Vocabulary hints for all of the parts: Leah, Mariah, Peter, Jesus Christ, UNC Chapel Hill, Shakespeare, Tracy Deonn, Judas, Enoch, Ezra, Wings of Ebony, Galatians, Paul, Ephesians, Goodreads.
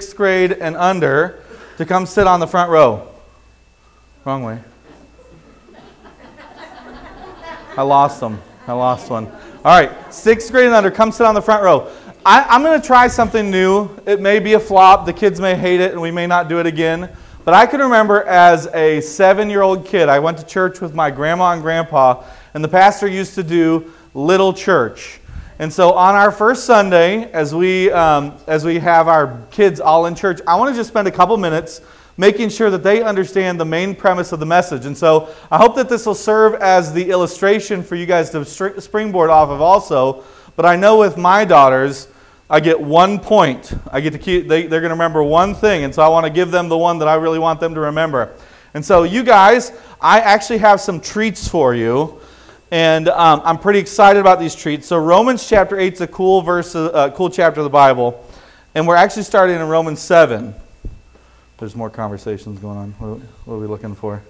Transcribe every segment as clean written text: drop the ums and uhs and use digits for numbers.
6th grade and under to come sit on the front row. Wrong way. I lost one. All right, 6th grade and under, come sit on the front row. I'm going to try something new. It may be a flop. The kids may hate it, and we may not do it again. But I can remember as a 7-year-old kid, I went to church with my grandma and grandpa, and the pastor used to do little church. And so on our first Sunday, as we have our kids all in church, I want to just spend a couple minutes making sure that they understand the main premise of the message. And so I hope that this will serve as the illustration for you guys to springboard off of also. But I know with my daughters, I get one point. I get to keep, they're going to remember one thing. And so I want to give them the one that I really want them to remember. And so you guys, I actually have some treats for you. And I'm pretty excited about these treats. So Romans chapter 8 is a cool verse, cool chapter of the Bible. And we're actually starting in Romans 7. There's more conversations going on. What are we looking for?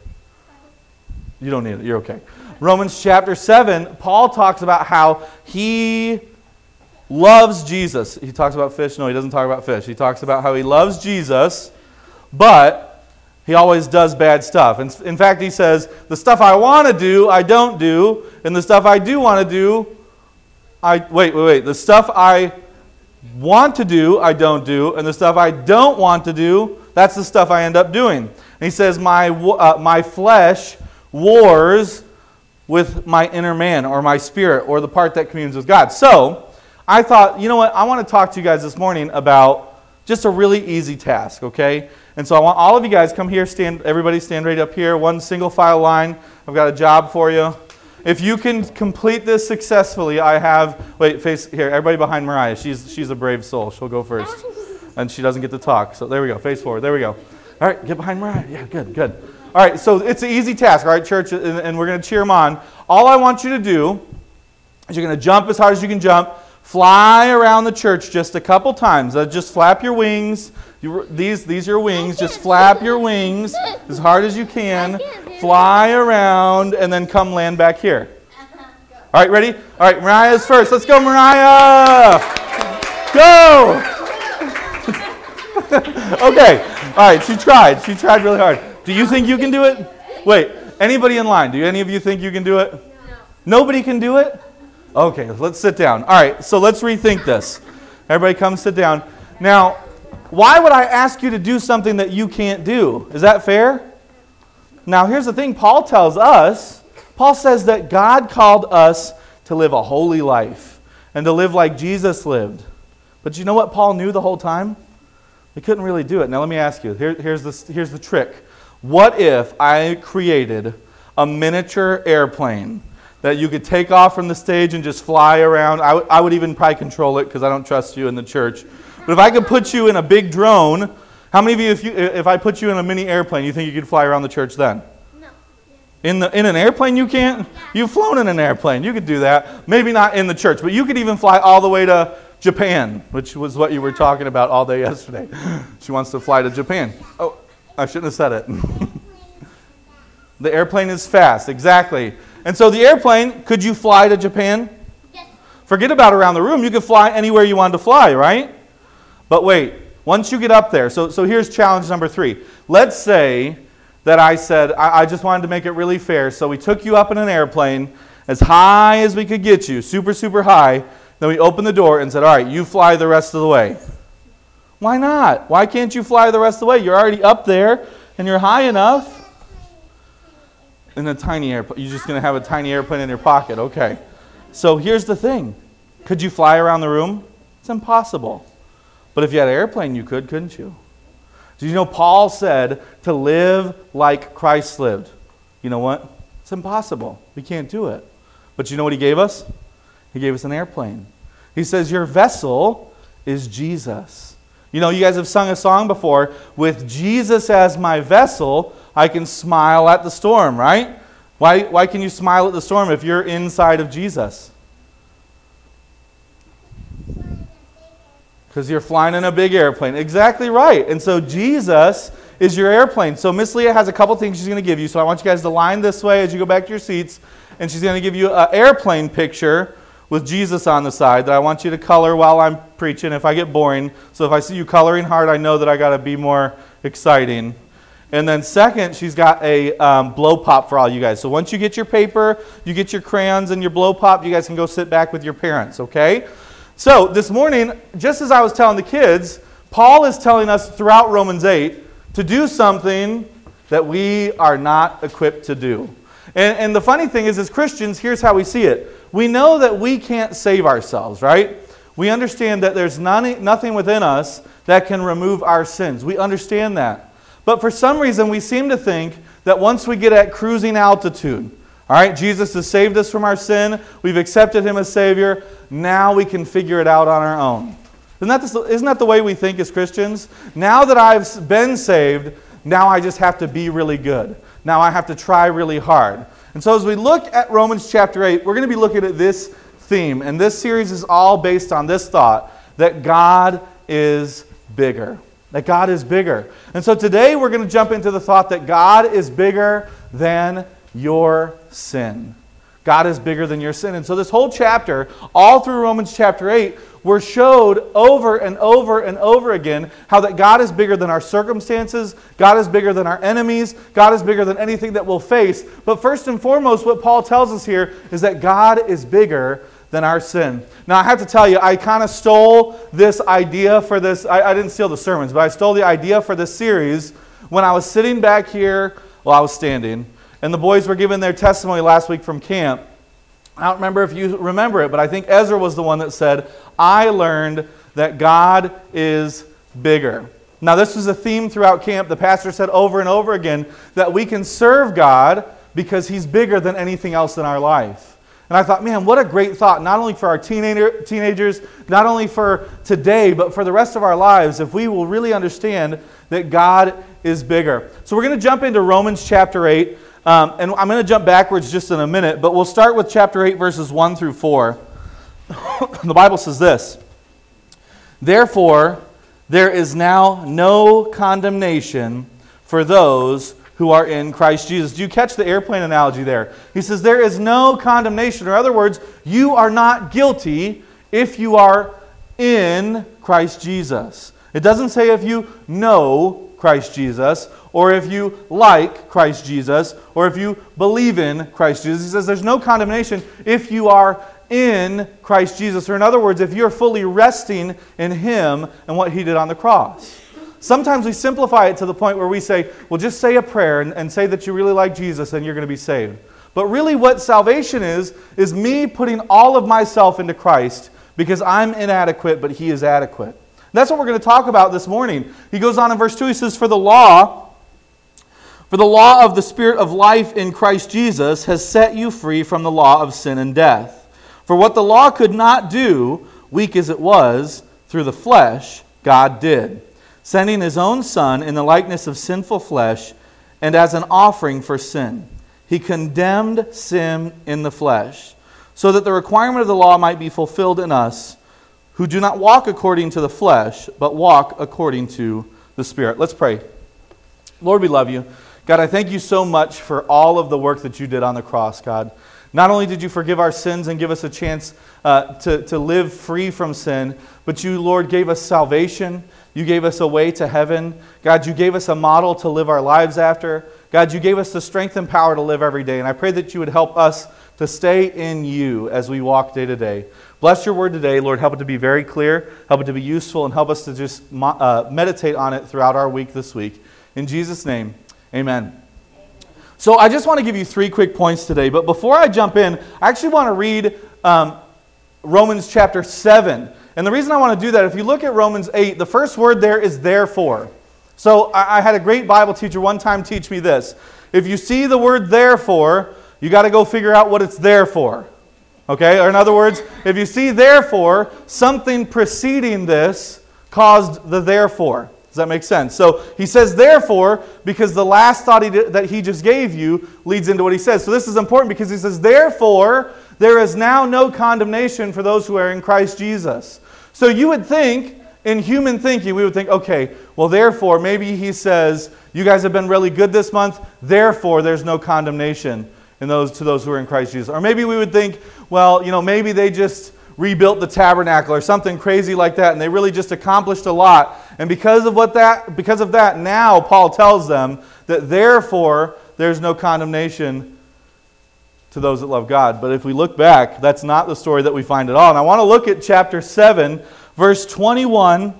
You don't need it. You're okay. Romans chapter 7, Paul talks about how he loves Jesus. He talks about fish. No, he doesn't talk about fish. He talks about how he loves Jesus, but he always does bad stuff. And in fact, he says, the stuff I want to do, I don't do, and the stuff I do want to do, the stuff I want to do, I don't do, and the stuff I don't want to do, that's the stuff I end up doing. And he says, my flesh wars with my inner man, or my spirit, or the part that communes with God. So I thought, you know what, I want to talk to you guys this morning about just a really easy task, okay? And so I want all of you guys, come here, everybody stand right up here, one single file line. I've got a job for you. If you can complete this successfully, face here, everybody behind Mariah. She's a brave soul. She'll go first. And she doesn't get to talk. So there we go. Face forward. There we go. All right. Get behind Mariah. Yeah, good. All right. So it's an easy task. All right, church. And we're going to cheer them on. All I want you to do is you're going to jump as hard as you can jump. Fly around the church just a couple times. Just flap your wings. These are your wings. Just flap your wings as hard as you can. Fly around and then come land back here. All right. Ready? All right. Mariah's first. Let's go, Mariah. Go. Okay. All right. She tried really hard. Do you think you can do it? Wait. Anybody in line? Do any of you think you can do it? No. Nobody can do it? Okay. Let's sit down. All right. So let's rethink this. Everybody come sit down. Now, why would I ask you to do something that you can't do? Is that fair? Now, here's the thing. Paul tells us. Paul says that God called us to live a holy life and to live like Jesus lived. But you know what Paul knew the whole time? They couldn't really do it. Now let me ask you, here's the trick. What if I created a miniature airplane that you could take off from the stage and just fly around? I would even probably control it because I don't trust you in the church. But if I could put you in a big drone, how many of you, if I put you in a mini airplane, you think you could fly around the church then? No. In an airplane you can't? Yeah. You've flown in an airplane. You could do that. Maybe not in the church, but you could even fly all the way to Japan, which was what you were talking about all day yesterday. She wants to fly to Japan. Oh, I shouldn't have said it. The airplane is fast, exactly. And so the airplane, could you fly to Japan? Yes. Forget about around the room. You could fly anywhere you wanted to fly, right? But wait, once you get up there, so here's challenge number 3. Let's say that I said, I just wanted to make it really fair, so we took you up in an airplane as high as we could get you, super, super high. Then we opened the door and said, all right, you fly the rest of the way. Why not? Why can't you fly the rest of the way? You're already up there, and you're high enough. In a tiny airplane. You're just going to have a tiny airplane in your pocket. Okay. So here's the thing. Could you fly around the room? It's impossible. But if you had an airplane, you could, couldn't you? Did you know Paul said to live like Christ lived? You know what? It's impossible. We can't do it. But you know what he gave us? He gave us an airplane. He says, your vessel is Jesus. You know, you guys have sung a song before, with Jesus as my vessel, I can smile at the storm, right? Why can you smile at the storm if you're inside of Jesus? Because you're flying in a big airplane. Exactly right. And so Jesus is your airplane. So Miss Leah has a couple things she's going to give you. So I want you guys to line this way as you go back to your seats. And she's going to give you an airplane picture with Jesus on the side that I want you to color while I'm preaching if I get boring. So if I see you coloring hard, I know that I got to be more exciting. And then second, she's got a blow pop for all you guys. So once you get your paper, you get your crayons and your blow pop, you guys can go sit back with your parents, okay? So this morning, just as I was telling the kids, Paul is telling us throughout Romans 8 to do something that we are not equipped to do. And the funny thing is, as Christians, here's how we see it. We know that we can't save ourselves, right? We understand that there's nothing within us that can remove our sins. We understand that. But for some reason, we seem to think that once we get at cruising altitude, all right, Jesus has saved us from our sin, we've accepted Him as Savior, now we can figure it out on our own. Isn't that the way we think as Christians? Now that I've been saved, now I just have to be really good. Now I have to try really hard. And so as we look at Romans chapter 8, we're going to be looking at this theme. And this series is all based on this thought, that God is bigger. That God is bigger. And so today we're going to jump into the thought that God is bigger than your sin. God is bigger than your sin. And so this whole chapter, all through Romans chapter 8, we're showed over and over and over again how that God is bigger than our circumstances, God is bigger than our enemies, God is bigger than anything that we'll face. But first and foremost, what Paul tells us here is that God is bigger than our sin. Now, I have to tell you, I kind of stole this idea for this. I didn't steal the sermons, but I stole the idea for this series when I was sitting back here, well, I was standing, and the boys were giving their testimony last week from camp. I don't remember if you remember it, but I think Ezra was the one that said, I learned that God is bigger. Now, this was a theme throughout camp. The pastor said over and over again that we can serve God because He's bigger than anything else in our life. And I thought, man, what a great thought, not only for our teenagers, not only for today, but for the rest of our lives, if we will really understand that God is bigger. So we're going to jump into Romans chapter 8. And I'm going to jump backwards just in a minute, but we'll start with chapter 8, verses 1 through 4. The Bible says this, "Therefore, there is now no condemnation for those who are in Christ Jesus." Do you catch the airplane analogy there? He says, there is no condemnation. Or in other words, you are not guilty if you are in Christ Jesus. It doesn't say if you know Christ Jesus, or if you like Christ Jesus, or if you believe in Christ Jesus. He says there's no condemnation if you are in Christ Jesus, or in other words, if you're fully resting in Him and what He did on the cross. Sometimes we simplify it to the point where we say, well, just say a prayer and say that you really like Jesus and you're going to be saved. But really what salvation is me putting all of myself into Christ because I'm inadequate, but He is adequate. That's what we're going to talk about this morning. He goes on in verse 2, he says, For the law of the Spirit of life in Christ Jesus has set you free from the law of sin and death. For what the law could not do, weak as it was, through the flesh, God did, sending His own Son in the likeness of sinful flesh and as an offering for sin. He condemned sin in the flesh, so that the requirement of the law might be fulfilled in us, who do not walk according to the flesh, but walk according to the Spirit. Let's pray. Lord, we love you. God, I thank you so much for all of the work that you did on the cross, God. Not only did you forgive our sins and give us a chance to live free from sin, but you, Lord, gave us salvation. You gave us a way to heaven. God, you gave us a model to live our lives after. God, you gave us the strength and power to live every day. And I pray that you would help us to stay in you as we walk day to day. Bless your word today, Lord. Help it to be very clear. Help it to be useful. And help us to just meditate on it throughout our week this week. In Jesus' name, amen. So I just want to give you 3 quick points today. But before I jump in, I actually want to read Romans chapter 7. And the reason I want to do that, if you look at Romans 8, the first word there is therefore. So I had a great Bible teacher one time teach me this. If you see the word therefore, you got to go figure out what it's there for. Okay? Or in other words, if you see therefore, something preceding this caused the therefore. Does that make sense? So he says therefore because the last thought that he just gave you leads into what he says. So this is important because he says therefore there is now no condemnation for those who are in Christ Jesus. So you would think, in human thinking, we would think, okay, well therefore maybe he says you guys have been really good this month, therefore there's no condemnation. and those to those who are in Christ Jesus. Or maybe we would think, well, you know, maybe they just rebuilt the tabernacle or something crazy like that, and they really just accomplished a lot. And because of that, now Paul tells them that therefore there's no condemnation to those that love God. But if we look back, that's not the story that we find at all. And I want to look at chapter 7, verse 21,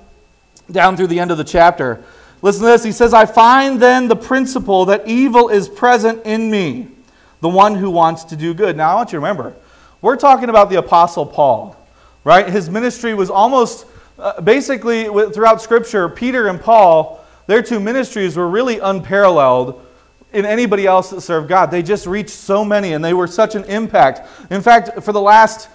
down through the end of the chapter. Listen to this. He says, "I find then the principle that evil is present in me, the one who wants to do good." Now I want you to remember, we're talking about the Apostle Paul, right? His ministry was almost, basically throughout Scripture, Peter and Paul, their two ministries were really unparalleled in anybody else that served God. They just reached so many, and they were such an impact. In fact, for the last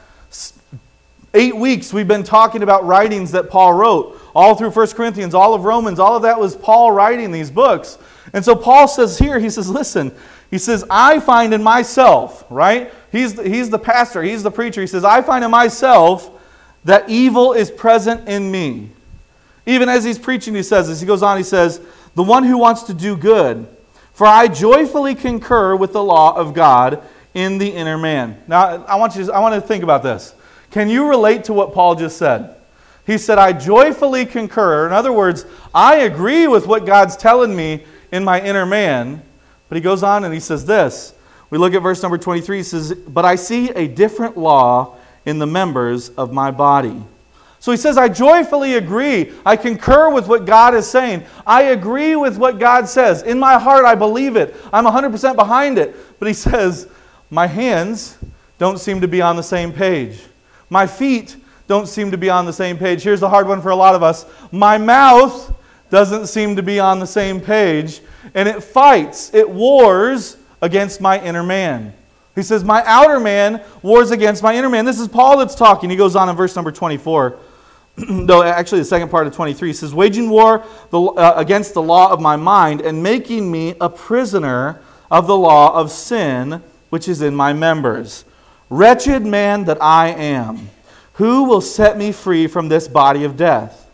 8 weeks, we've been talking about writings that Paul wrote, all through 1 Corinthians, all of Romans, all of that was Paul writing these books. And so Paul says here, he says, listen, he says, I find in myself, right? He's the pastor, he's the preacher. He says, I find in myself that evil is present in me. Even as he's preaching, he says this. He goes on, he says, the one who wants to do good, for I joyfully concur with the law of God in the inner man. Now, I want to think about this. Can you relate to what Paul just said? He said, I joyfully concur. In other words, I agree with what God's telling me in my inner man. But he goes on and he says this. We look at verse number 23. He says, but I see a different law in the members of my body. So he says, I joyfully agree. I concur with what God is saying. I agree with what God says. In my heart, I believe it. I'm 100% behind it. But he says, my hands don't seem to be on the same page. My feet don't seem to be on the same page. Here's the hard one for a lot of us. My mouth doesn't seem to be on the same page. And it fights, it wars against my inner man. He says, my outer man wars against my inner man. This is Paul that's talking. He goes on in verse number 24. No, actually the second part of 23. He says, waging war against the law of my mind and making me a prisoner of the law of sin, which is in my members. Wretched man that I am, who will set me free from this body of death?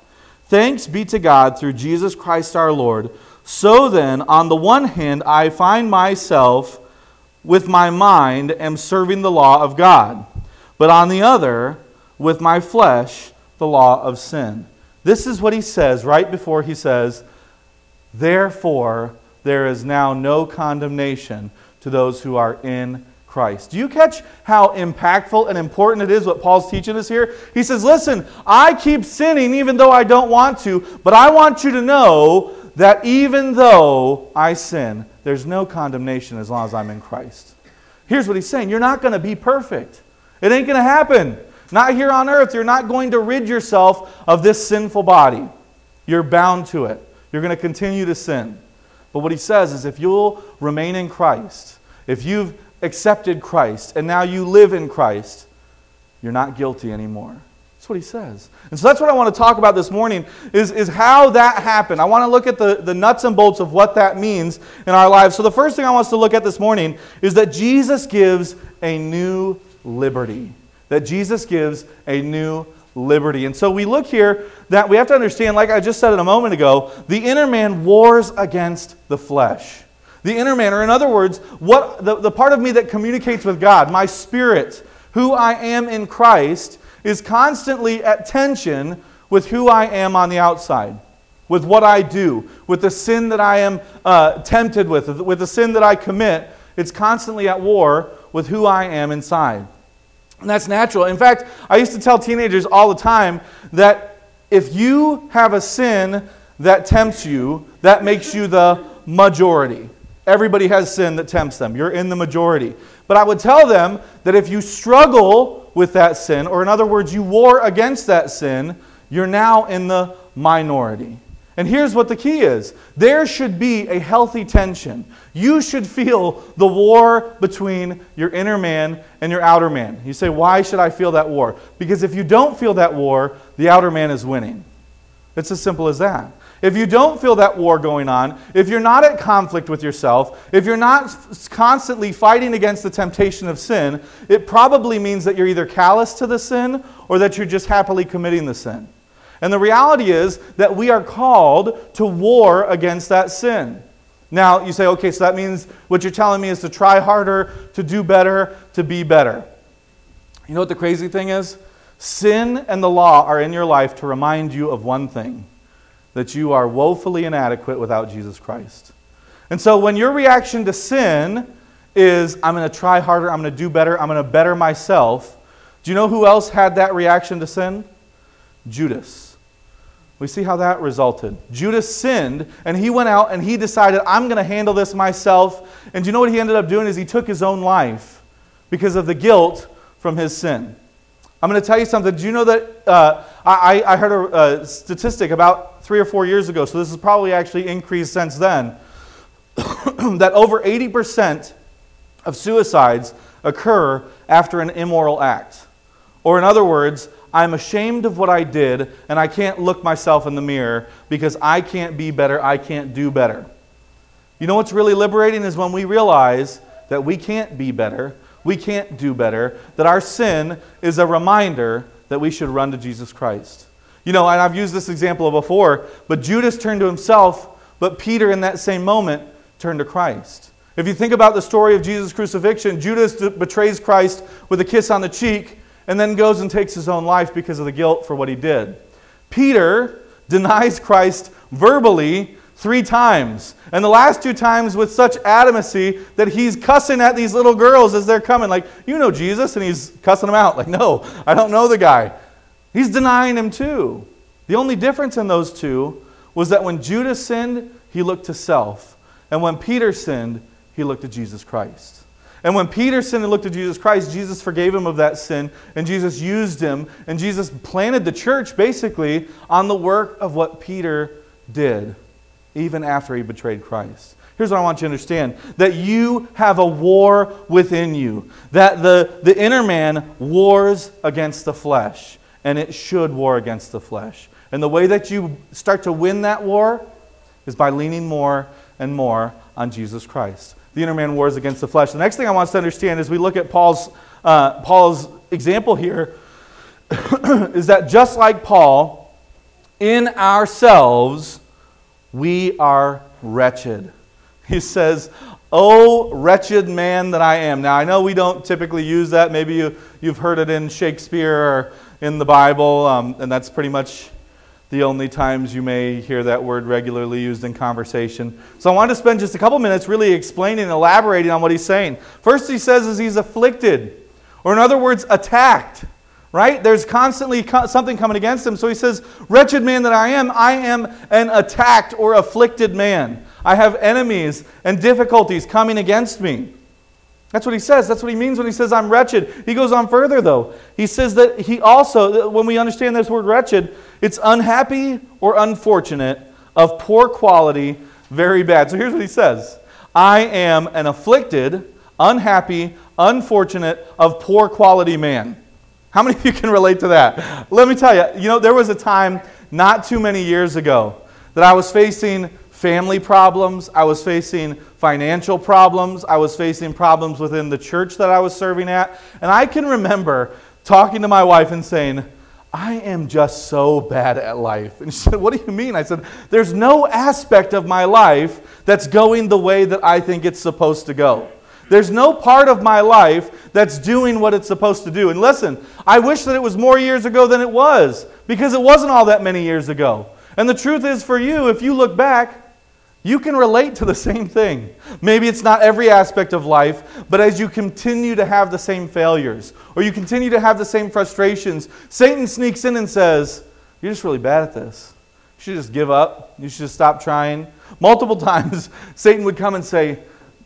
Thanks be to God through Jesus Christ our Lord. So then, on the one hand, I find myself with my mind am serving the law of God, but on the other, with my flesh, the law of sin. This is what he says right before he says, therefore, there is now no condemnation to those who are in Christ. Do you catch how impactful and important it is what Paul's teaching us here? He says, listen, I keep sinning even though I don't want to, but I want you to know that even though I sin, there's no condemnation as long as I'm in Christ. Here's what he's saying. You're not going to be perfect. It ain't going to happen. Not here on earth. You're not going to rid yourself of this sinful body. You're bound to it. You're going to continue to sin. But what he says is if you'll remain in Christ, if you've accepted Christ, and now you live in Christ, you're not guilty anymore. That's what he says. And so that's what I want to talk about this morning, is how that happened. I want to look at the nuts and bolts of what that means in our lives. So the first thing I want us to look at this morning is that Jesus gives a new liberty. That Jesus gives a new liberty. And so we look here that we have to understand, like I just said it a moment ago, the inner man wars against the flesh. The inner man, or in other words, what the part of me that communicates with God, my spirit, who I am in Christ, is constantly at tension with who I am on the outside, with what I do, with the sin that I am tempted with the sin that I commit. It's constantly at war with who I am inside. And that's natural. In fact, I used to tell teenagers all the time that if you have a sin that tempts you, that makes you the majority. Everybody has sin that tempts them. You're in the majority. But I would tell them that if you struggle with that sin, or in other words, you war against that sin, you're now in the minority. And here's what the key is. There should be a healthy tension. You should feel the war between your inner man and your outer man. You say, why should I feel that war? Because if you don't feel that war, the outer man is winning. It's as simple as that. If you don't feel that war going on, if you're not at conflict with yourself, if you're not constantly fighting against the temptation of sin, it probably means that you're either callous to the sin or that you're just happily committing the sin. And the reality is that we are called to war against that sin. Now, you say, okay, so that means what you're telling me is to try harder, to do better, to be better. You know what the crazy thing is? Sin and the law are in your life to remind you of one thing, that you are woefully inadequate without Jesus Christ. And so when your reaction to sin is, I'm going to try harder, I'm going to do better, I'm going to better myself, do you know who else had that reaction to sin? Judas. We see how that resulted. Judas sinned, and he went out and he decided, I'm going to handle this myself. And do you know what he ended up doing is he took his own life because of the guilt from his sin. I'm going to tell you something. Do you know that I heard a statistic about 3 or 4 years ago, so this has probably actually increased since then, that over 80% of suicides occur after an immoral act. Or in other words, I'm ashamed of what I did, and I can't look myself in the mirror because I can't be better, I can't do better. You know what's really liberating is when we realize that we can't be better, we can't do better, that our sin is a reminder that we should run to Jesus Christ. You know, and I've used this example before, but Judas turned to himself, but Peter in that same moment turned to Christ. If you think about the story of Jesus' crucifixion, Judas betrays Christ with a kiss on the cheek and then goes and takes his own life because of the guilt for what he did. Peter denies Christ verbally 3 times. And the last 2 times with such adamancy that he's cussing at these little girls as they're coming. Like, you know Jesus, and he's cussing them out. Like, no, I don't know the guy. He's denying him too. The only difference in those two was that when Judas sinned, he looked to self. And when Peter sinned, he looked to Jesus Christ. And when Peter sinned and looked to Jesus Christ, Jesus forgave him of that sin, and Jesus used him, and Jesus planted the church basically on the work of what Peter did, even after he betrayed Christ. Here's what I want you to understand, that you have a war within you, that the inner man wars against the flesh, and it should war against the flesh. And the way that you start to win that war is by leaning more and more on Jesus Christ. The inner man wars against the flesh. The next thing I want us to understand as we look at Paul's example here is that just like Paul, in ourselves, we are wretched. He says, "Oh, wretched man that I am." Now, I know we don't typically use that. Maybe you've heard it in Shakespeare or in the Bible, and that's pretty much the only times you may hear that word regularly used in conversation. So I wanted to spend just a couple minutes really explaining and elaborating on what he's saying. First, he says is he's afflicted, or in other words, attacked. Right? There's constantly something coming against him. So he says, "Wretched man that I am an attacked or afflicted man. I have enemies and difficulties coming against me." That's what he says. That's what he means when he says, "I'm wretched." He goes on further, though. He says that he also, when we understand this word wretched, it's unhappy or unfortunate, of poor quality, very bad. So here's what he says. "I am an afflicted, unhappy, unfortunate, of poor quality man." How many of you can relate to that? Let me tell you, there was a time not too many years ago that I was facing family problems, I was facing financial problems, I was facing problems within the church that I was serving at, and I can remember talking to my wife and saying, "I am just so bad at life." And she said, "What do you mean?" I said, "There's no aspect of my life that's going the way that I think it's supposed to go. There's no part of my life that's doing what it's supposed to do." And listen, I wish that it was more years ago than it was, because it wasn't all that many years ago. And the truth is for you, if you look back, you can relate to the same thing. Maybe it's not every aspect of life, but as you continue to have the same failures, or you continue to have the same frustrations, Satan sneaks in and says, "You're just really bad at this. You should just give up. You should just stop trying." Multiple times, Satan would come and say,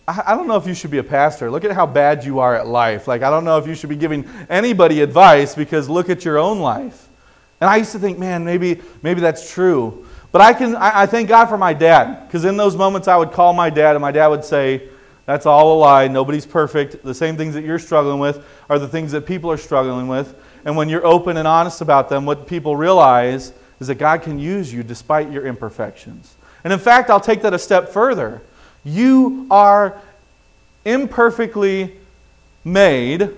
"I don't know if you should be a pastor. Look at how bad you are at life. Like, I don't know if you should be giving anybody advice because look at your own life." And I used to think, man, maybe that's true. But I thank God for my dad, because in those moments I would call my dad and my dad would say, "That's all a lie. Nobody's perfect. The same things that you're struggling with are the things that people are struggling with." And when you're open and honest about them, what people realize is that God can use you despite your imperfections. And in fact, I'll take that a step further. You are imperfectly made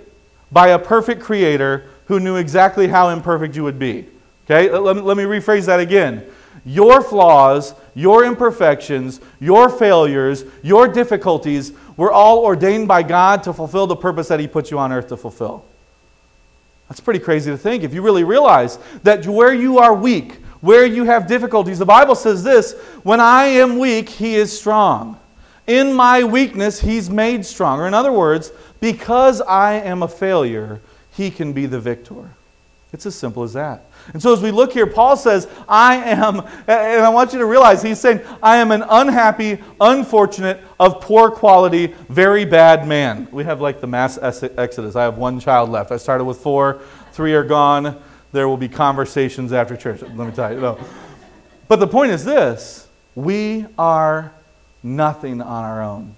by a perfect creator who knew exactly how imperfect you would be. Okay, let me rephrase that again. Your flaws, your imperfections, your failures, your difficulties were all ordained by God to fulfill the purpose that He put you on earth to fulfill. That's pretty crazy to think if you really realize that where you are weak, where you have difficulties. The Bible says this, when I am weak, He is strong. In my weakness, He's made stronger. In other words, because I am a failure, He can be the victor. It's as simple as that. And so as we look here, Paul says, I am, and I want you to realize, he's saying, I am an unhappy, unfortunate, of poor quality, very bad man. We have like the mass exodus. I have one child left. I started with 4. 3 are gone. There will be conversations after church. Let me tell you. No. But the point is this. We are nothing on our own.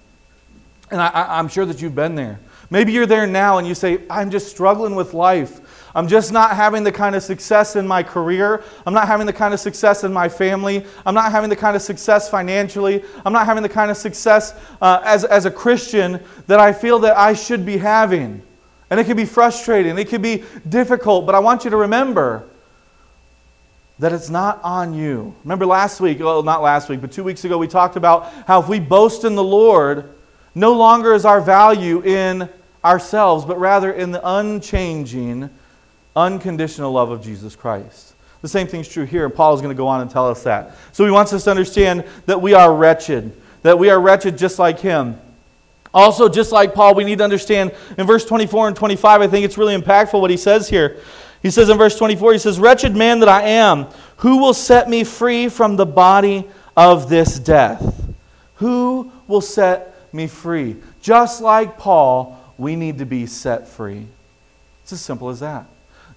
And I'm sure that you've been there. Maybe you're there now and you say, I'm just struggling with life. I'm just not having the kind of success in my career. I'm not having the kind of success in my family. I'm not having the kind of success financially. I'm not having the kind of success as a Christian that I feel that I should be having. And it can be frustrating. It can be difficult. But I want you to remember that it's not on you. Remember last week, well, not last week, but 2 weeks ago, we talked about how if we boast in the Lord, no longer is our value in ourselves, but rather in the unchanging, unconditional love of Jesus Christ. The same thing's true here, and Paul is going to go on and tell us that. So he wants us to understand that we are wretched just like him. Also, just like Paul, we need to understand in verse 24 and 25, I think it's really impactful what he says here. He says in verse 24, he says, "Wretched man that I am, who will set me free from the body of this death?" Who will set me free? Just like Paul, we need to be set free. It's as simple as that.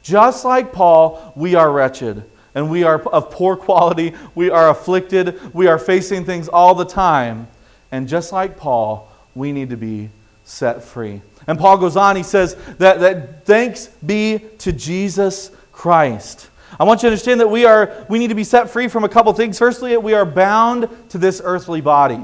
Just like Paul, we are wretched, and we are of poor quality, we are afflicted, we are facing things all the time. And just like Paul, we need to be set free. And Paul goes on, he says that thanks be to Jesus Christ. I want you to understand that we need to be set free from a couple things. Firstly, we are bound to this earthly body.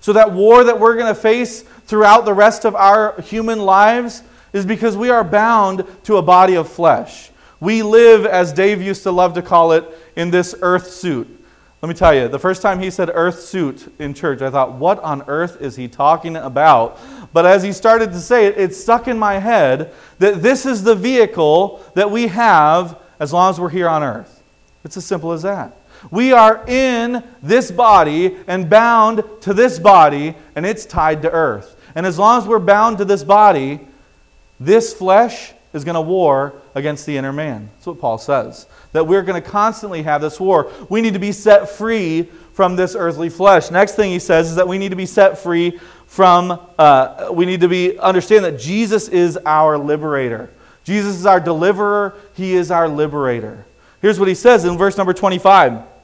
So that war that we're going to face throughout the rest of our human lives is because we are bound to a body of flesh. We live, as Dave used to love to call it, in this earth suit. Let me tell you, the first time he said earth suit in church, I thought, what on earth is he talking about? But as he started to say it, it stuck in my head that this is the vehicle that we have as long as we're here on earth. It's as simple as that. We are in this body and bound to this body, and it's tied to earth. And as long as we're bound to this body, this flesh is going to war against the inner man. That's what Paul says. That we're going to constantly have this war. We need to be set free from this earthly flesh. Next thing he says is that we need to be set free from, understand that Jesus is our liberator. Jesus is our deliverer. He is our liberator. Here's what he says in verse number 25.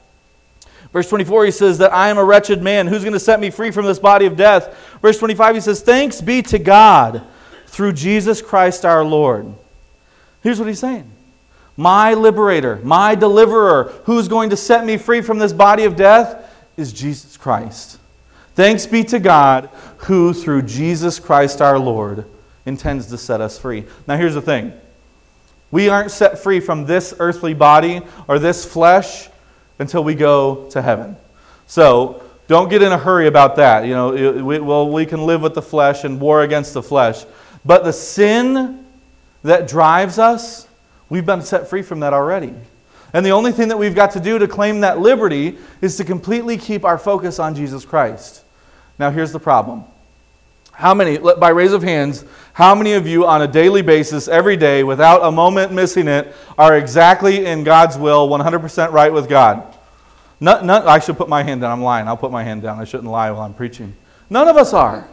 Verse 24, he says that I am a wretched man. Who's going to set me free from this body of death? Verse 25, he says, thanks be to God through Jesus Christ our Lord. Here's what he's saying. My liberator, my deliverer, who's going to set me free from this body of death is Jesus Christ. Thanks be to God who through Jesus Christ our Lord intends to set us free. Now here's the thing. We aren't set free from this earthly body or this flesh until we go to heaven. So don't get in a hurry about that. You know, we can live with the flesh and war against the flesh. But the sin that drives us, we've been set free from that already. And the only thing that we've got to do to claim that liberty is to completely keep our focus on Jesus Christ. Now here's the problem. How many, by raise of hands, how many of you on a daily basis, every day, without a moment missing it, are exactly in God's will, 100% right with God? None, I should put my hand down. I'm lying. I'll put my hand down. I shouldn't lie while I'm preaching. None of us are.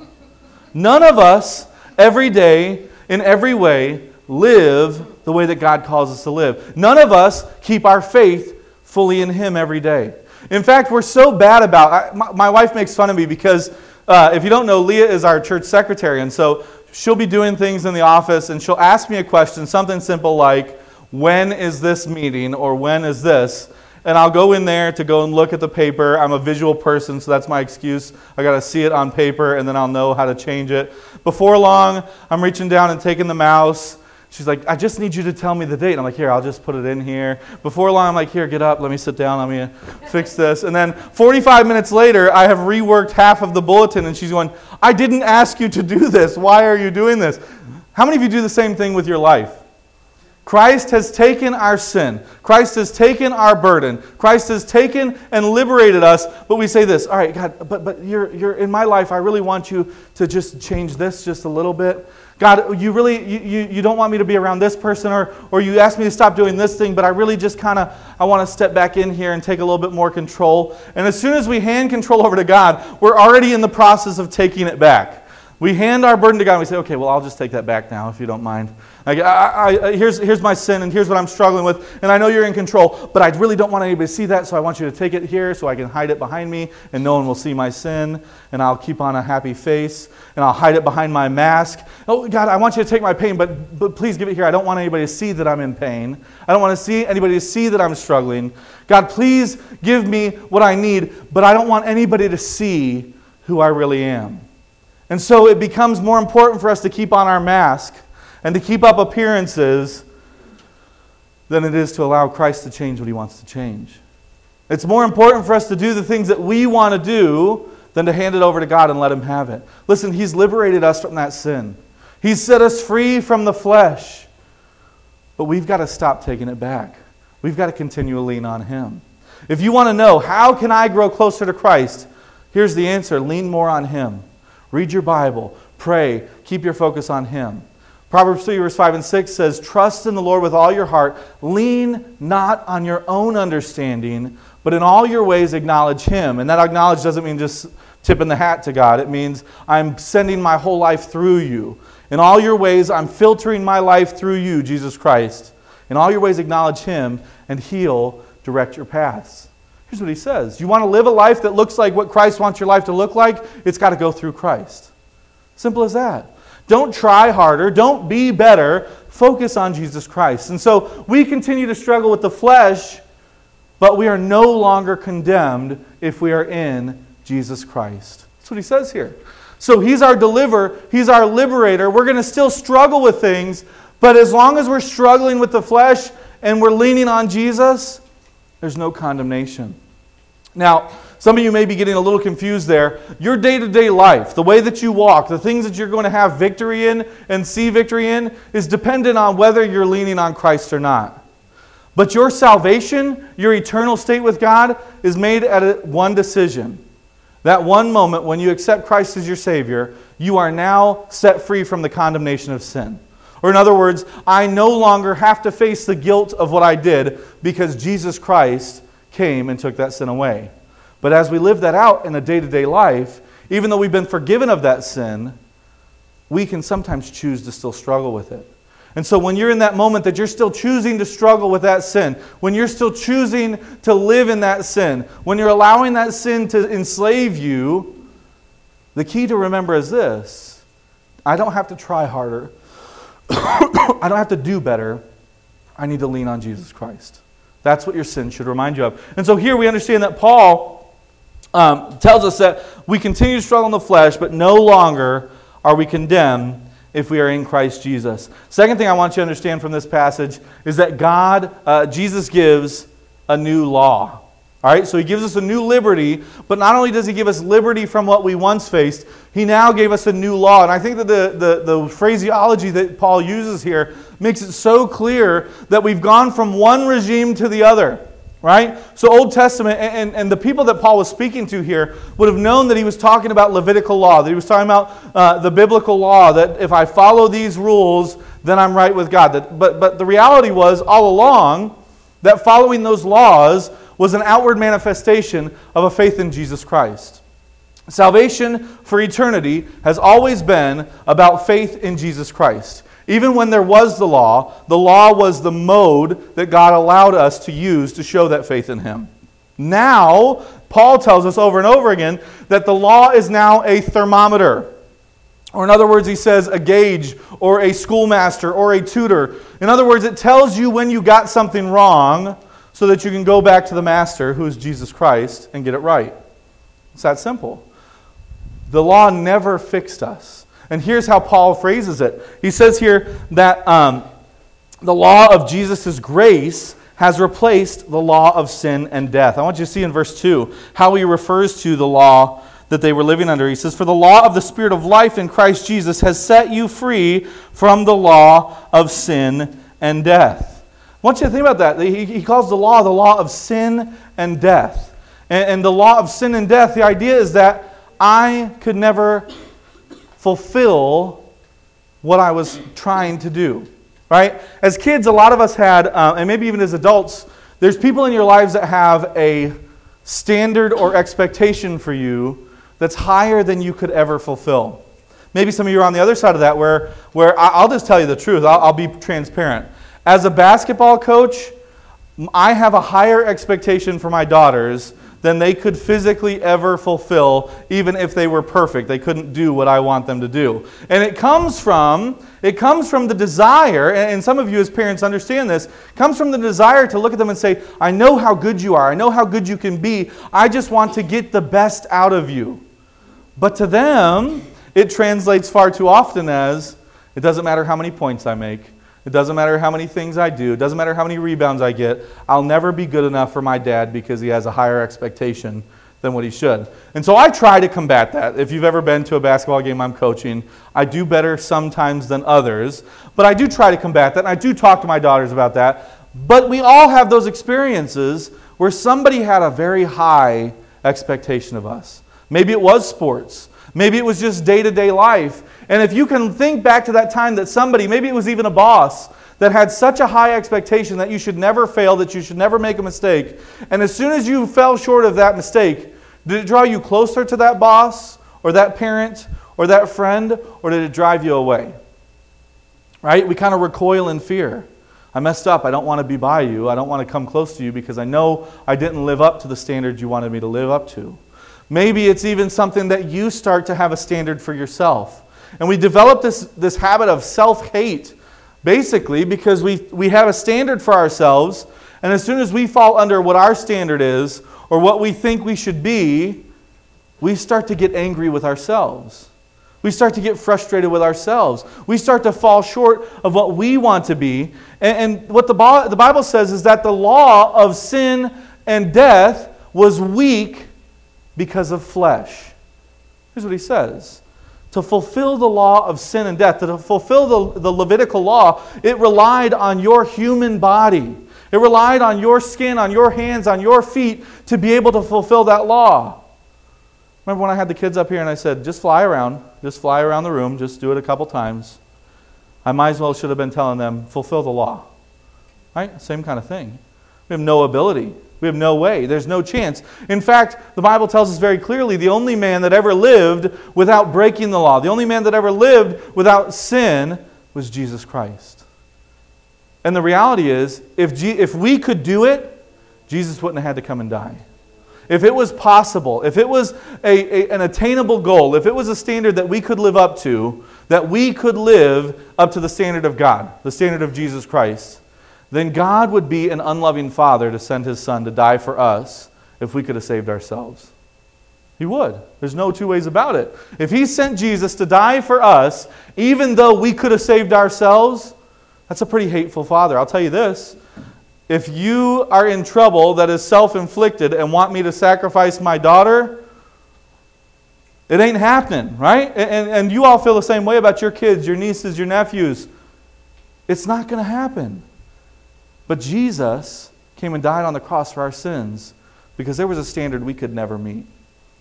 None of us every day, in every way, live the way that God calls us to live. None of us keep our faith fully in Him every day. In fact, we're so bad about it. My wife makes fun of me because if you don't know, Leah is our church secretary. And so she'll be doing things in the office and she'll ask me a question, something simple like, when is this meeting or when is this? And I'll go in there to go and look at the paper. I'm a visual person, so that's my excuse. I got to see it on paper, and then I'll know how to change it. Before long, I'm reaching down and taking the mouse, She's like, I just need you to tell me the date. And I'm like, here, I'll just put it in here. Before long, I'm like, here, get up. Let me sit down. Let me fix this. And then 45 minutes later, I have reworked half of the bulletin. And she's going, I didn't ask you to do this. Why are you doing this? How many of you do the same thing with your life? Christ has taken our sin. Christ has taken our burden. Christ has taken and liberated us. But we say this, all right, God, but you're in my life, I really want you to just change this just a little bit. God, you don't want me to be around this person, or you asked me to stop doing this thing, but I really just I want to step back in here and take a little bit more control. And as soon as we hand control over to God, we're already in the process of taking it back. We hand our burden to God and we say, okay, well, I'll just take that back now if you don't mind. Like, here's my sin and here's what I'm struggling with, and I know you're in control, but I really don't want anybody to see that, so I want you to take it here so I can hide it behind me and no one will see my sin, and I'll keep on a happy face, and I'll hide it behind my mask. Oh, God, I want you to take my pain, but please give it here. I don't want anybody to see that I'm in pain. I don't want anybody to see that I'm struggling. God, please give me what I need, but I don't want anybody to see who I really am. And so it becomes more important for us to keep on our mask and to keep up appearances than it is to allow Christ to change what He wants to change. It's more important for us to do the things that we want to do than to hand it over to God and let Him have it. Listen, He's liberated us from that sin. He's set us free from the flesh. But we've got to stop taking it back. We've got to continually lean on Him. If you want to know, how can I grow closer to Christ? Here's the answer. Lean more on Him. Read your Bible, pray, keep your focus on Him. Proverbs 3, verse 5 and 6 says, trust in the Lord with all your heart. Lean not on your own understanding, but in all your ways acknowledge Him. And that acknowledge doesn't mean just tipping the hat to God. It means I'm sending my whole life through you. In all your ways, I'm filtering my life through you, Jesus Christ. In all your ways acknowledge Him, and He'll direct your paths. Here's what He says. You want to live a life that looks like what Christ wants your life to look like? It's got to go through Christ. Simple as that. Don't try harder. Don't be better. Focus on Jesus Christ. And so we continue to struggle with the flesh, but we are no longer condemned if we are in Jesus Christ. That's what He says here. So He's our deliverer. He's our liberator. We're going to still struggle with things, but as long as we're struggling with the flesh and we're leaning on Jesus, there's no condemnation. Now, some of you may be getting a little confused there. Your day-to-day life, the way that you walk, the things that you're going to have victory in and see victory in is dependent on whether you're leaning on Christ or not. But your salvation, your eternal state with God, is made at one decision. That one moment when you accept Christ as your Savior, you are now set free from the condemnation of sin. Or in other words, I no longer have to face the guilt of what I did because Jesus Christ came and took that sin away. But as we live that out in a day-to-day life, even though we've been forgiven of that sin, we can sometimes choose to still struggle with it. And so when you're in that moment that you're still choosing to struggle with that sin, when you're still choosing to live in that sin, when you're allowing that sin to enslave you, the key to remember is this: I don't have to try harder. I don't have to do better. I need to lean on Jesus Christ. That's what your sin should remind you of. And so here we understand that Paul tells us that we continue to struggle in the flesh, but no longer are we condemned if we are in Christ Jesus. Second thing I want you to understand from this passage is that Jesus gives a new law. All right, so He gives us a new liberty, but not only does He give us liberty from what we once faced, He now gave us a new law. And I think that the phraseology that Paul uses here makes it so clear that we've gone from one regime to the other, right? So Old Testament, and the people that Paul was speaking to here would have known that he was talking about Levitical law, that he was talking about the biblical law, that if I follow these rules, then I'm right with God. But the reality was, all along, that following those laws was an outward manifestation of a faith in Jesus Christ. Salvation for eternity has always been about faith in Jesus Christ. Even when there was the law was the mode that God allowed us to use to show that faith in Him. Now, Paul tells us over and over again that the law is now a thermometer. Or in other words, he says, a gauge, or a schoolmaster, or a tutor. In other words, it tells you when you got something wrong, so that you can go back to the master, who is Jesus Christ, and get it right. It's that simple. The law never fixed us. And here's how Paul phrases it. He says here that the law of Jesus' grace has replaced the law of sin and death. I want you to see in verse 2 how he refers to the law that they were living under. He says, "For the law of the Spirit of life in Christ Jesus has set you free from the law of sin and death." I want you to think about that. He calls the law of sin and death. And the law of sin and death, the idea is that I could never fulfill what I was trying to do. Right? As kids, a lot of us had, and maybe even as adults, there's people in your lives that have a standard or expectation for you that's higher than you could ever fulfill. Maybe some of you are on the other side of that, where I'll just tell you the truth. I'll be transparent. As a basketball coach, I have a higher expectation for my daughters than they could physically ever fulfill, even if they were perfect. They couldn't do what I want them to do. And it comes from the desire, and some of you as parents understand this, comes from the desire to look at them and say, I know how good you are. I know how good you can be. I just want to get the best out of you. But to them, it translates far too often as, it doesn't matter how many points I make. It doesn't matter how many things I do. It doesn't matter how many rebounds I get. I'll never be good enough for my dad because he has a higher expectation than what he should. And so I try to combat that. If you've ever been to a basketball game I'm coaching, I do better sometimes than others. But I do try to combat that, and I do talk to my daughters about that. But we all have those experiences where somebody had a very high expectation of us. Maybe it was sports. Maybe it was just day-to-day life. And if you can think back to that time that somebody, maybe it was even a boss, that had such a high expectation that you should never fail, that you should never make a mistake. And as soon as you fell short of that mistake, did it draw you closer to that boss or that parent or that friend, or did it drive you away? Right? We kind of recoil in fear. I messed up. I don't want to be by you. I don't want to come close to you because I know I didn't live up to the standard you wanted me to live up to. Maybe it's even something that you start to have a standard for yourself. And we develop this habit of self-hate, basically, because we have a standard for ourselves, and as soon as we fall under what our standard is, or what we think we should be, we start to get angry with ourselves. We start to get frustrated with ourselves. We start to fall short of what we want to be. And what the Bible says is that the law of sin and death was weak because of flesh. Here's what he says. To fulfill the law of sin and death, to fulfill the Levitical law, it relied on your human body. It relied on your skin, on your hands, on your feet to be able to fulfill that law. Remember when I had the kids up here and I said, just fly around the room, just do it a couple times. I might as well should have been telling them, fulfill the law. Right? Same kind of thing. We have no ability. We have no way. There's no chance. In fact, the Bible tells us very clearly the only man that ever lived without breaking the law, the only man that ever lived without sin was Jesus Christ. And the reality is, if we could do it, Jesus wouldn't have had to come and die. If it was possible, if it was an attainable goal, if it was a standard that we could live up to, that we could live up to the standard of God, the standard of Jesus Christ, then God would be an unloving father to send his son to die for us if we could have saved ourselves. He would. There's no two ways about it. If he sent Jesus to die for us, even though we could have saved ourselves, that's a pretty hateful father. I'll tell you this. If you are in trouble that is self-inflicted and want me to sacrifice my daughter, it ain't happening, right? And you all feel the same way about your kids, your nieces, your nephews. It's not going to happen. But Jesus came and died on the cross for our sins because there was a standard we could never meet.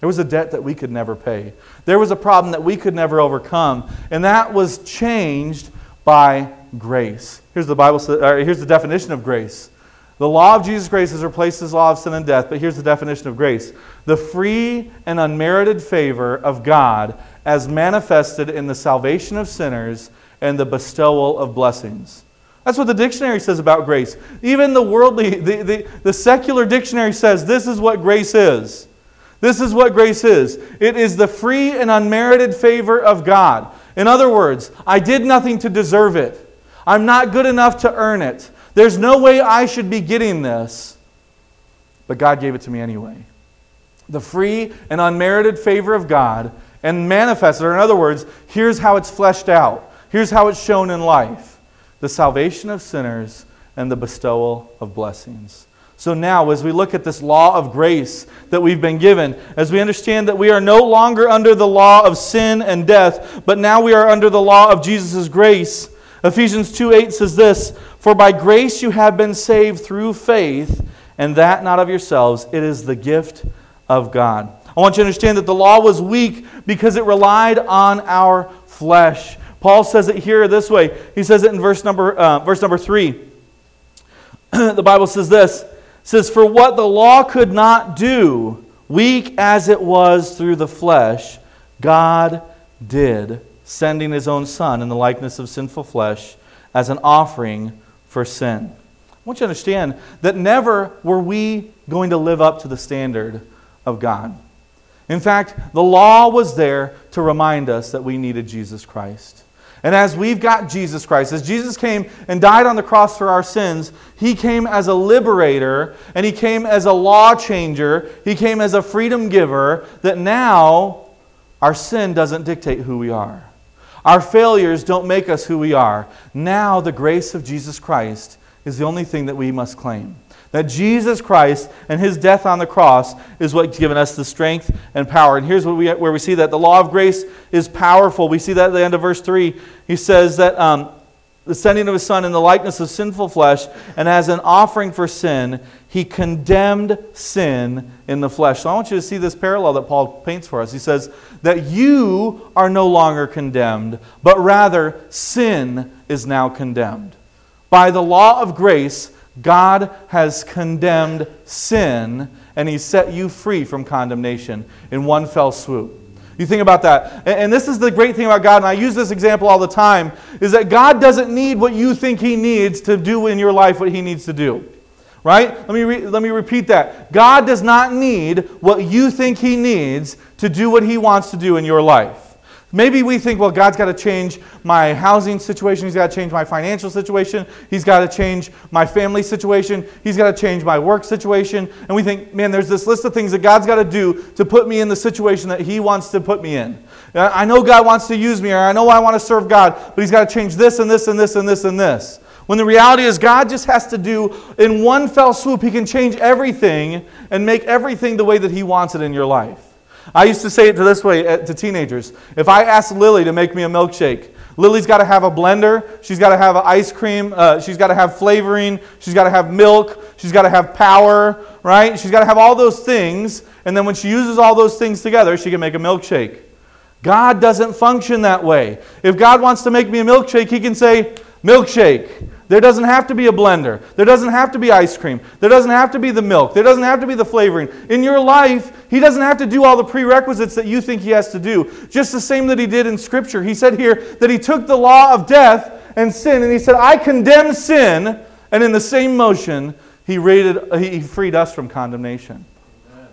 There was a debt that we could never pay. There was a problem that we could never overcome. And that was changed by grace. Here's the definition of grace. The law of Jesus' grace has replaced his law of sin and death, but here's the definition of grace. The free and unmerited favor of God as manifested in the salvation of sinners and the bestowal of blessings. That's what the dictionary says about grace. Even the worldly, the secular dictionary says this is what grace is. This is what grace is. It is the free and unmerited favor of God. In other words, I did nothing to deserve it. I'm not good enough to earn it. There's no way I should be getting this. But God gave it to me anyway. The free and unmerited favor of God and manifested, or in other words, here's how it's fleshed out. Here's how it's shown in life. the salvation of sinners, and the bestowal of blessings. So now, as we look at this law of grace that we've been given, as we understand that we are no longer under the law of sin and death, but now we are under the law of Jesus' grace, Ephesians 2:8 says this, "For by grace you have been saved through faith, and that not of yourselves, it is the gift of God." I want you to understand that the law was weak because it relied on our flesh. Paul says it here this way. He says it in verse number 3. The Bible says this. It says, "For what the law could not do, weak as it was through the flesh, God did, sending His own Son in the likeness of sinful flesh as an offering for sin." I want you to understand that never were we going to live up to the standard of God. In fact, the law was there to remind us that we needed Jesus Christ. And as we've got Jesus Christ, as Jesus came and died on the cross for our sins, He came as a liberator, and He came as a law changer, He came as a freedom giver, that now our sin doesn't dictate who we are. Our failures don't make us who we are. Now the grace of Jesus Christ is the only thing that we must claim. That Jesus Christ and His death on the cross is what's given us the strength and power. And here's where we see that. The law of grace is powerful. We see that at the end of verse 3. He says that the sending of His Son in the likeness of sinful flesh and as an offering for sin, He condemned sin in the flesh. So I want you to see this parallel that Paul paints for us. He says that you are no longer condemned, but rather sin is now condemned. By the law of grace, God has condemned sin, and He set you free from condemnation in one fell swoop. You think about that. And this is the great thing about God, and I use this example all the time, is that God doesn't need what you think He needs to do in your life what He needs to do. Right? Let me repeat that. God does not need what you think He needs to do what He wants to do in your life. Maybe we think, well, God's got to change my housing situation. He's got to change my financial situation. He's got to change my family situation. He's got to change my work situation. And we think, man, there's this list of things that God's got to do to put me in the situation that He wants to put me in. I know God wants to use me, or I know I want to serve God, but He's got to change this and this and this and this and this. When the reality is God just has to do, in one fell swoop, He can change everything and make everything the way that He wants it in your life. I used to say it this way to teenagers. If I asked Lily to make me a milkshake, Lily's got to have a blender, she's got to have ice cream, she's got to have flavoring, she's got to have milk, she's got to have power, right? She's got to have all those things, and then when she uses all those things together, she can make a milkshake. God doesn't function that way. If God wants to make me a milkshake, He can say, milkshake. There doesn't have to be a blender. There doesn't have to be ice cream. There doesn't have to be the milk. There doesn't have to be the flavoring. In your life, He doesn't have to do all the prerequisites that you think He has to do. Just the same that He did in Scripture. He said here that He took the law of death and sin, and He said, I condemn sin, and in the same motion, He freed us from condemnation. Amen.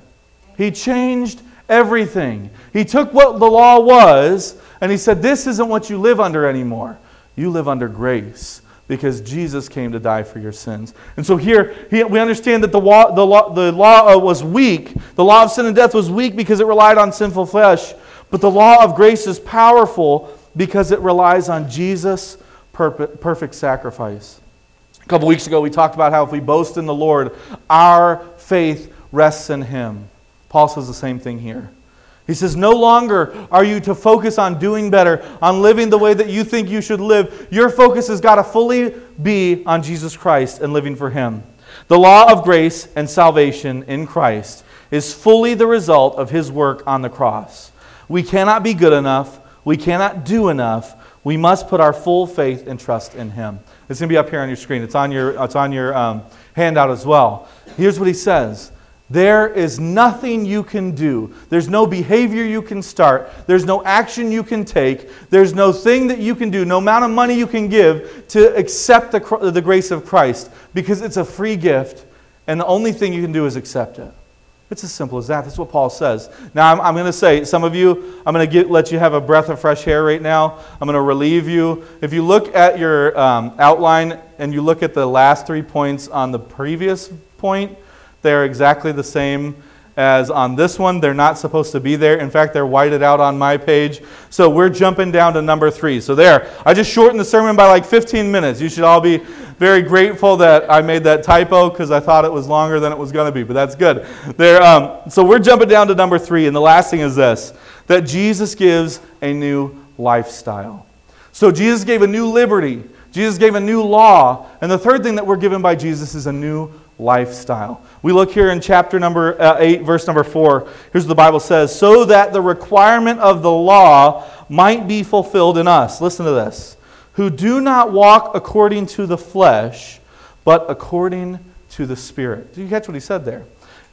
He changed everything. He took what the law was, and He said, this isn't what you live under anymore. You live under grace, because Jesus came to die for your sins. And so here, we understand that the law was weak. The law of sin and death was weak because it relied on sinful flesh. But the law of grace is powerful because it relies on Jesus' perfect sacrifice. A couple weeks ago, we talked about how if we boast in the Lord, our faith rests in Him. Paul says the same thing here. He says, no longer are you to focus on doing better, on living the way that you think you should live. Your focus has got to fully be on Jesus Christ and living for Him. The law of grace and salvation in Christ is fully the result of His work on the cross. We cannot be good enough. We cannot do enough. We must put our full faith and trust in Him. It's going to be up here on your screen. It's on your handout as well. Here's what he says. There is nothing you can do. There's no behavior you can start. There's no action you can take. There's no thing that you can do, no amount of money you can give to accept the grace of Christ, because it's a free gift, and the only thing you can do is accept it. It's as simple as that. That's what Paul says. Now, I'm going to say, some of you, I'm going to let you have a breath of fresh air right now. I'm going to relieve you. If you look at your outline and you look at the last 3 points on the previous point, they are exactly the same as on this one. They're not supposed to be there. In fact, they're whited out on my page. So we're jumping down to number 3. So there, I just shortened the sermon by like 15 minutes. You should all be very grateful that I made that typo because I thought it was longer than it was going to be, but that's good. There. So we're jumping down to number 3, and the last thing is this, that Jesus gives a new lifestyle. So Jesus gave a new liberty. Jesus gave a new law. And the third thing that we're given by Jesus is a new lifestyle. We look here in chapter number 8, verse number 4. Here's what the Bible says. So that the requirement of the law might be fulfilled in us. Listen to this. Who do not walk according to the flesh, but according to the Spirit. Do you catch what he said there?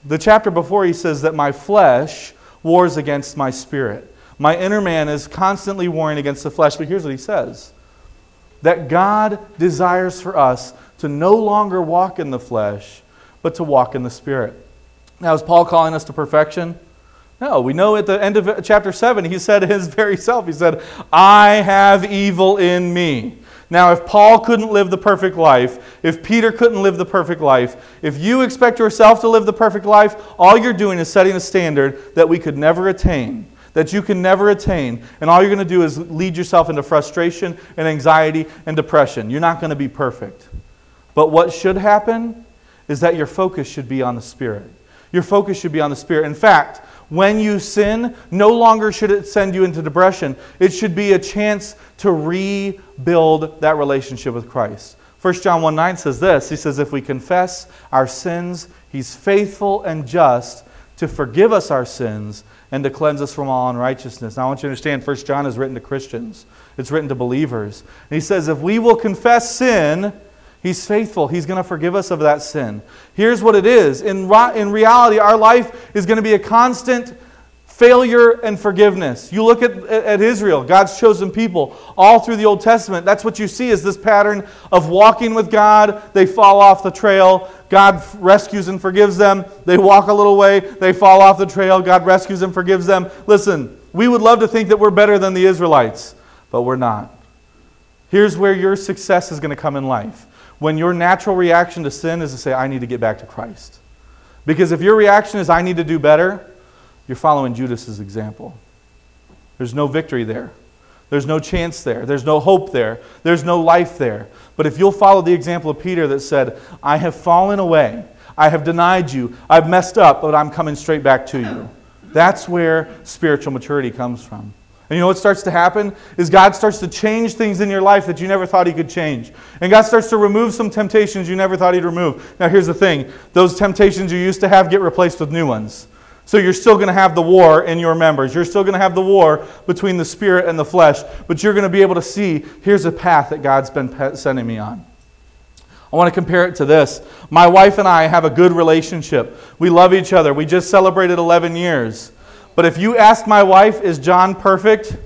The chapter before he says that my flesh wars against my spirit. My inner man is constantly warring against the flesh. But here's what he says. That God desires for us to no longer walk in the flesh, but to walk in the Spirit. Now, is Paul calling us to perfection? No, we know at the end of chapter 7, he said his very self, he said, I have evil in me. Now, if Paul couldn't live the perfect life, if Peter couldn't live the perfect life, if you expect yourself to live the perfect life, all you're doing is setting a standard that we could never attain, that you can never attain. And all you're going to do is lead yourself into frustration and anxiety and depression. You're not going to be perfect. But what should happen is that your focus should be on the Spirit. Your focus should be on the Spirit. In fact, when you sin, no longer should it send you into depression. It should be a chance to rebuild that relationship with Christ. 1 John 1:9 says this. He says, if we confess our sins, He's faithful and just to forgive us our sins and to cleanse us from all unrighteousness. Now I want you to understand, 1 John is written to Christians. It's written to believers. And he says, if we will confess sin, He's faithful. He's going to forgive us of that sin. Here's what it is. In reality, our life is going to be a constant failure and forgiveness. You look at Israel, God's chosen people, all through the Old Testament. That's what you see is this pattern of walking with God. They fall off the trail. God rescues and forgives them. They walk a little way. They fall off the trail. God rescues and forgives them. Listen, we would love to think that we're better than the Israelites, but we're not. Here's where your success is going to come in life. When your natural reaction to sin is to say, I need to get back to Christ. Because if your reaction is, I need to do better, you're following Judas' example. There's no victory there. There's no chance there. There's no hope there. There's no life there. But if you'll follow the example of Peter that said, I have fallen away. I have denied you. I've messed up, but I'm coming straight back to you. That's where spiritual maturity comes from. And you know what starts to happen? Is God starts to change things in your life that you never thought He could change. And God starts to remove some temptations you never thought He'd remove. Now here's the thing. Those temptations you used to have get replaced with new ones. So you're still going to have the war in your members. You're still going to have the war between the spirit and the flesh. But you're going to be able to see, here's a path that God's been sending me on. I want to compare it to this. My wife and I have a good relationship. We love each other. We just celebrated 11 years. But if you ask my wife, is John perfect?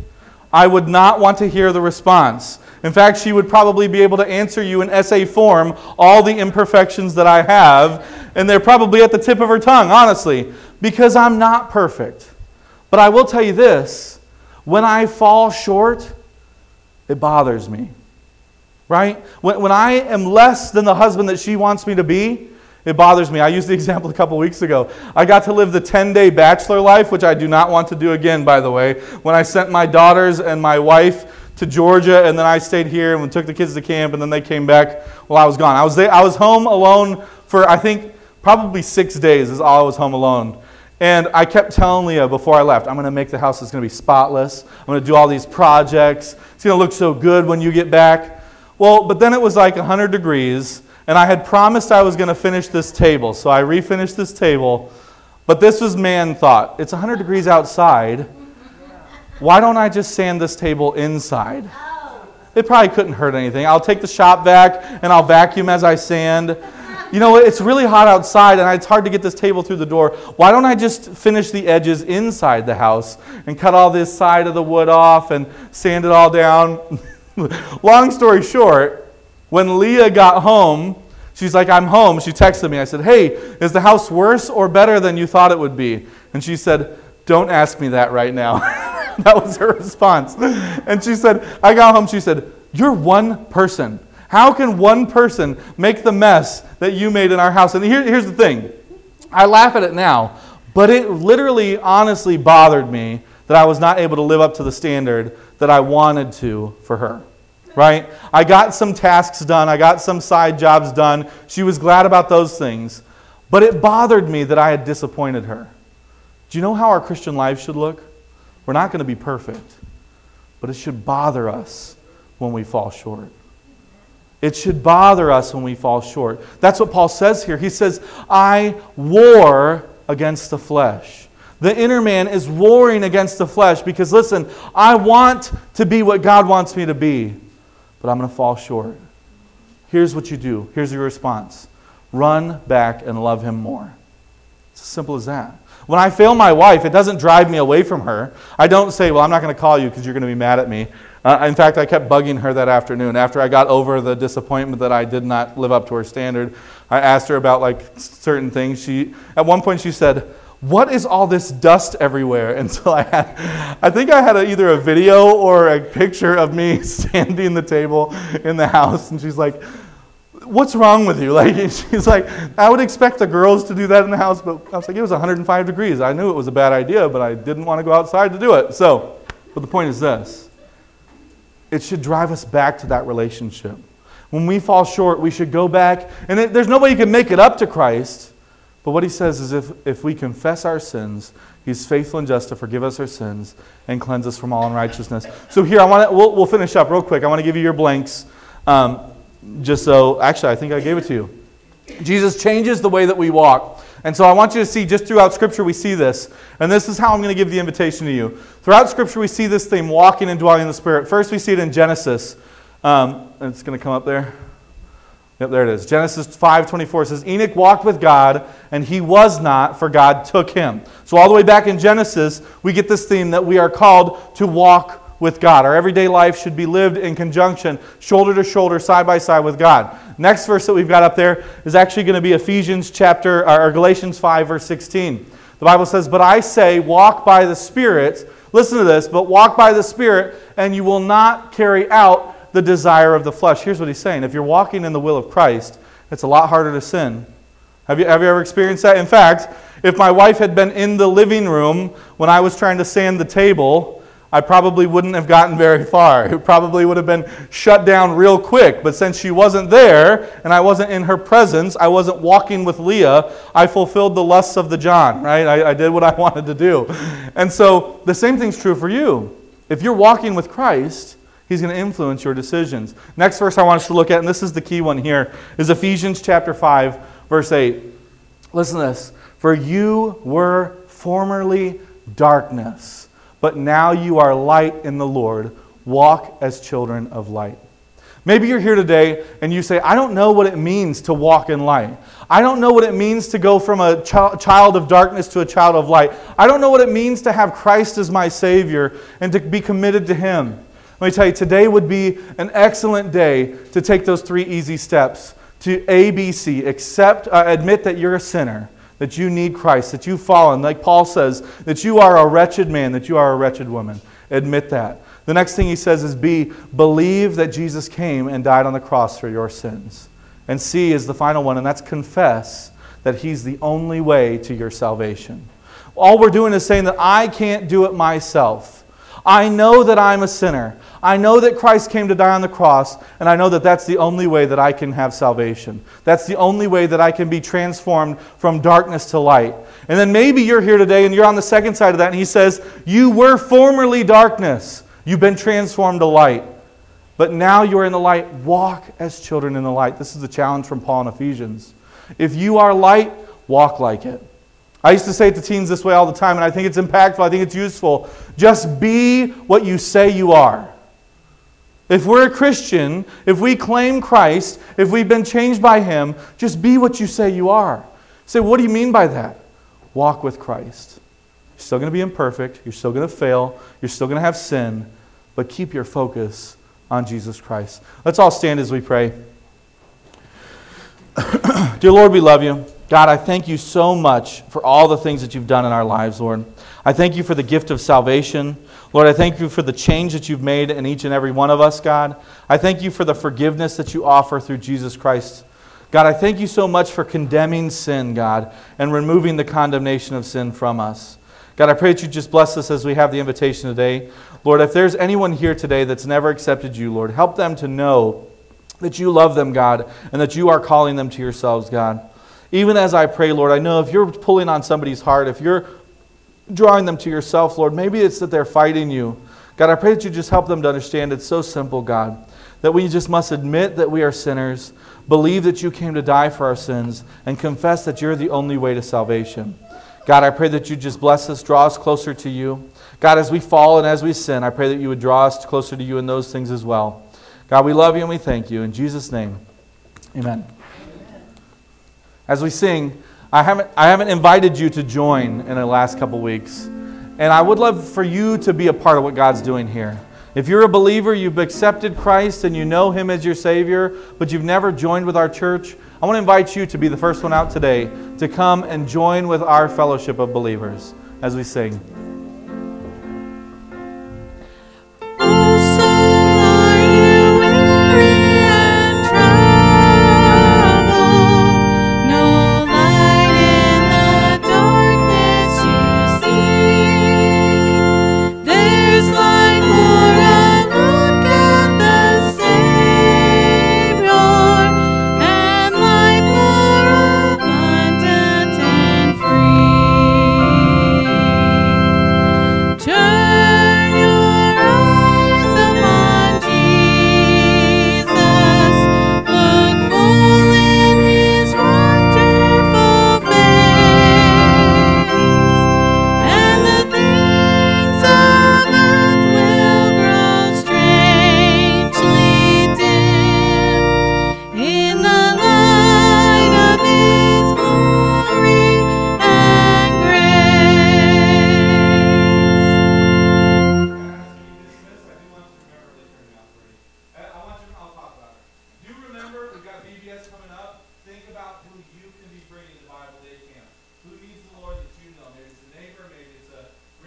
I would not want to hear the response. In fact, she would probably be able to answer you in essay form all the imperfections that I have, and they're probably at the tip of her tongue, honestly, because I'm not perfect. But I will tell you this, when I fall short, it bothers me, right? When I am less than the husband that she wants me to be, it bothers me. I used the example a couple weeks ago. I got to live the 10-day bachelor life, which I do not want to do again, by the way, when I sent my daughters and my wife to Georgia, and then I stayed here and took the kids to camp, and then they came back while I was gone. I was home alone for, I think, probably 6 days is all I was home alone. And I kept telling Leah before I left, I'm going to make the house that's going to be spotless. I'm going to do all these projects. It's going to look so good when you get back. Well, but then it was like 100 degrees, and I had promised I was going to finish this table, so I refinished this table. But this was man thought. It's 100 degrees outside. Why don't I just sand this table inside? It probably couldn't hurt anything. I'll take the shop vac, and I'll vacuum as I sand. You know, it's really hot outside, and it's hard to get this table through the door. Why don't I just finish the edges inside the house and cut all this side of the wood off and sand it all down? Long story short, when Leah got home, she's like, I'm home. She texted me. I said, hey, is the house worse or better than you thought it would be? And she said, don't ask me that right now. That was her response. And she said, I got home. She said, you're one person. How can one person make the mess that you made in our house? And here's the thing. I laugh at it now, But it literally, honestly bothered me that I was not able to live up to the standard that I wanted to for her, right? I got some tasks done. I got some side jobs done. She was glad about those things. But it bothered me that I had disappointed her. Do you know how our Christian life should look? We're not going to be perfect, but it should bother us when we fall short. It should bother us when we fall short. That's what Paul says here. He says, I war against the flesh. The inner man is warring against the flesh because, listen, I want to be what God wants me to be, but I'm going to fall short. Here's what you do. Here's your response. Run back and love him more. It's as simple as that. When I fail my wife, it doesn't drive me away from her. I don't say, well, I'm not going to call you because you're going to be mad at me. In fact, I kept bugging her that afternoon. After I got over the disappointment that I did not live up to her standard, I asked her about certain things. At one point she said, what is all this dust everywhere? And so I think I had either a video or a picture of me standing the table in the house. And she's like, what's wrong with you? She's like, I would expect the girls to do that in the house, but I was like, it was 105 degrees. I knew it was a bad idea, but I didn't want to go outside to do it. So, but the point is this. It should drive us back to that relationship. When we fall short, we should go back. And there's no way you can make it up to Christ. But what he says is if we confess our sins, he's faithful and just to forgive us our sins and cleanse us from all unrighteousness. So here, we'll finish up real quick. I want to give you your blanks. I think I gave it to you. Jesus changes the way that we walk. And so I want you to see, just throughout Scripture we see this. And this is how I'm going to give the invitation to you. Throughout Scripture we see this theme, walking and dwelling in the Spirit. First we see it in Genesis. It's going to come up there. Yep, there it is. Genesis 5:24 says, Enoch walked with God, and he was not, for God took him. So all the way back in Genesis, we get this theme that we are called to walk with God. Our everyday life should be lived in conjunction, shoulder to shoulder, side by side with God. Next verse that we've got up there is actually going to be Galatians 5, verse 16. The Bible says, but I say, walk by the Spirit. Listen to this, but walk by the Spirit, and you will not carry out the desire of the flesh. Here's what he's saying. If you're walking in the will of Christ, it's a lot harder to sin. Have you ever experienced that? In fact, if my wife had been in the living room when I was trying to sand the table, I probably wouldn't have gotten very far. It probably would have been shut down real quick. But since she wasn't there and I wasn't in her presence, I wasn't walking with Leah, I fulfilled the lusts of the John, right? I did what I wanted to do. And so the same thing's true for you. If you're walking with Christ, he's going to influence your decisions. Next verse I want us to look at, and this is the key one here, is Ephesians chapter 5, verse 8. Listen to this. For you were formerly darkness, but now you are light in the Lord. Walk as children of light. Maybe you're here today and you say, I don't know what it means to walk in light. I don't know what it means to go from a child of darkness to a child of light. I don't know what it means to have Christ as my Savior and to be committed to Him. Let me tell you, today would be an excellent day to take those three easy steps to ABC, admit that you're a sinner, that you need Christ, that you've fallen. Like Paul says, that you are a wretched man, that you are a wretched woman. Admit that. The next thing he says is believe that Jesus came and died on the cross for your sins. And C is the final one, and that's confess that he's the only way to your salvation. All we're doing is saying that I can't do it myself. I know that I'm a sinner. I know that Christ came to die on the cross, and I know that that's the only way that I can have salvation. That's the only way that I can be transformed from darkness to light. And then maybe you're here today, and you're on the second side of that, and he says, you were formerly darkness. You've been transformed to light. But now you're in the light. Walk as children in the light. This is the challenge from Paul in Ephesians. If you are light, walk like it. I used to say it to teens this way all the time, and I think it's impactful. I think it's useful. Just be what you say you are. If we're a Christian, if we claim Christ, if we've been changed by Him, just be what you say you are. Say, what do you mean by that? Walk with Christ. You're still going to be imperfect. You're still going to fail. You're still going to have sin. But keep your focus on Jesus Christ. Let's all stand as we pray. Dear Lord, we love you. God, I thank you so much for all the things that you've done in our lives, Lord. I thank you for the gift of salvation. Lord, I thank you for the change that you've made in each and every one of us, God. I thank you for the forgiveness that you offer through Jesus Christ. God, I thank you so much for condemning sin, God, and removing the condemnation of sin from us. God, I pray that you just bless us as we have the invitation today. Lord, if there's anyone here today that's never accepted you, Lord, help them to know that you love them, God, and that you are calling them to yourselves, God. Even as I pray, Lord, I know if you're pulling on somebody's heart, if you're drawing them to yourself, Lord, maybe it's that they're fighting you. God, I pray that you just help them to understand it's so simple, God, that we just must admit that we are sinners, believe that you came to die for our sins, and confess that you're the only way to salvation. God, I pray that you just bless us, draw us closer to you. God, as we fall and as we sin, I pray that you would draw us closer to you in those things as well. God, we love you and we thank you. In Jesus' name, amen. As we sing, I haven't invited you to join in the last couple weeks. And I would love for you to be a part of what God's doing here. If you're a believer, you've accepted Christ and you know Him as your Savior, but you've never joined with our church, I want to invite you to be the first one out today to come and join with our fellowship of believers as we sing.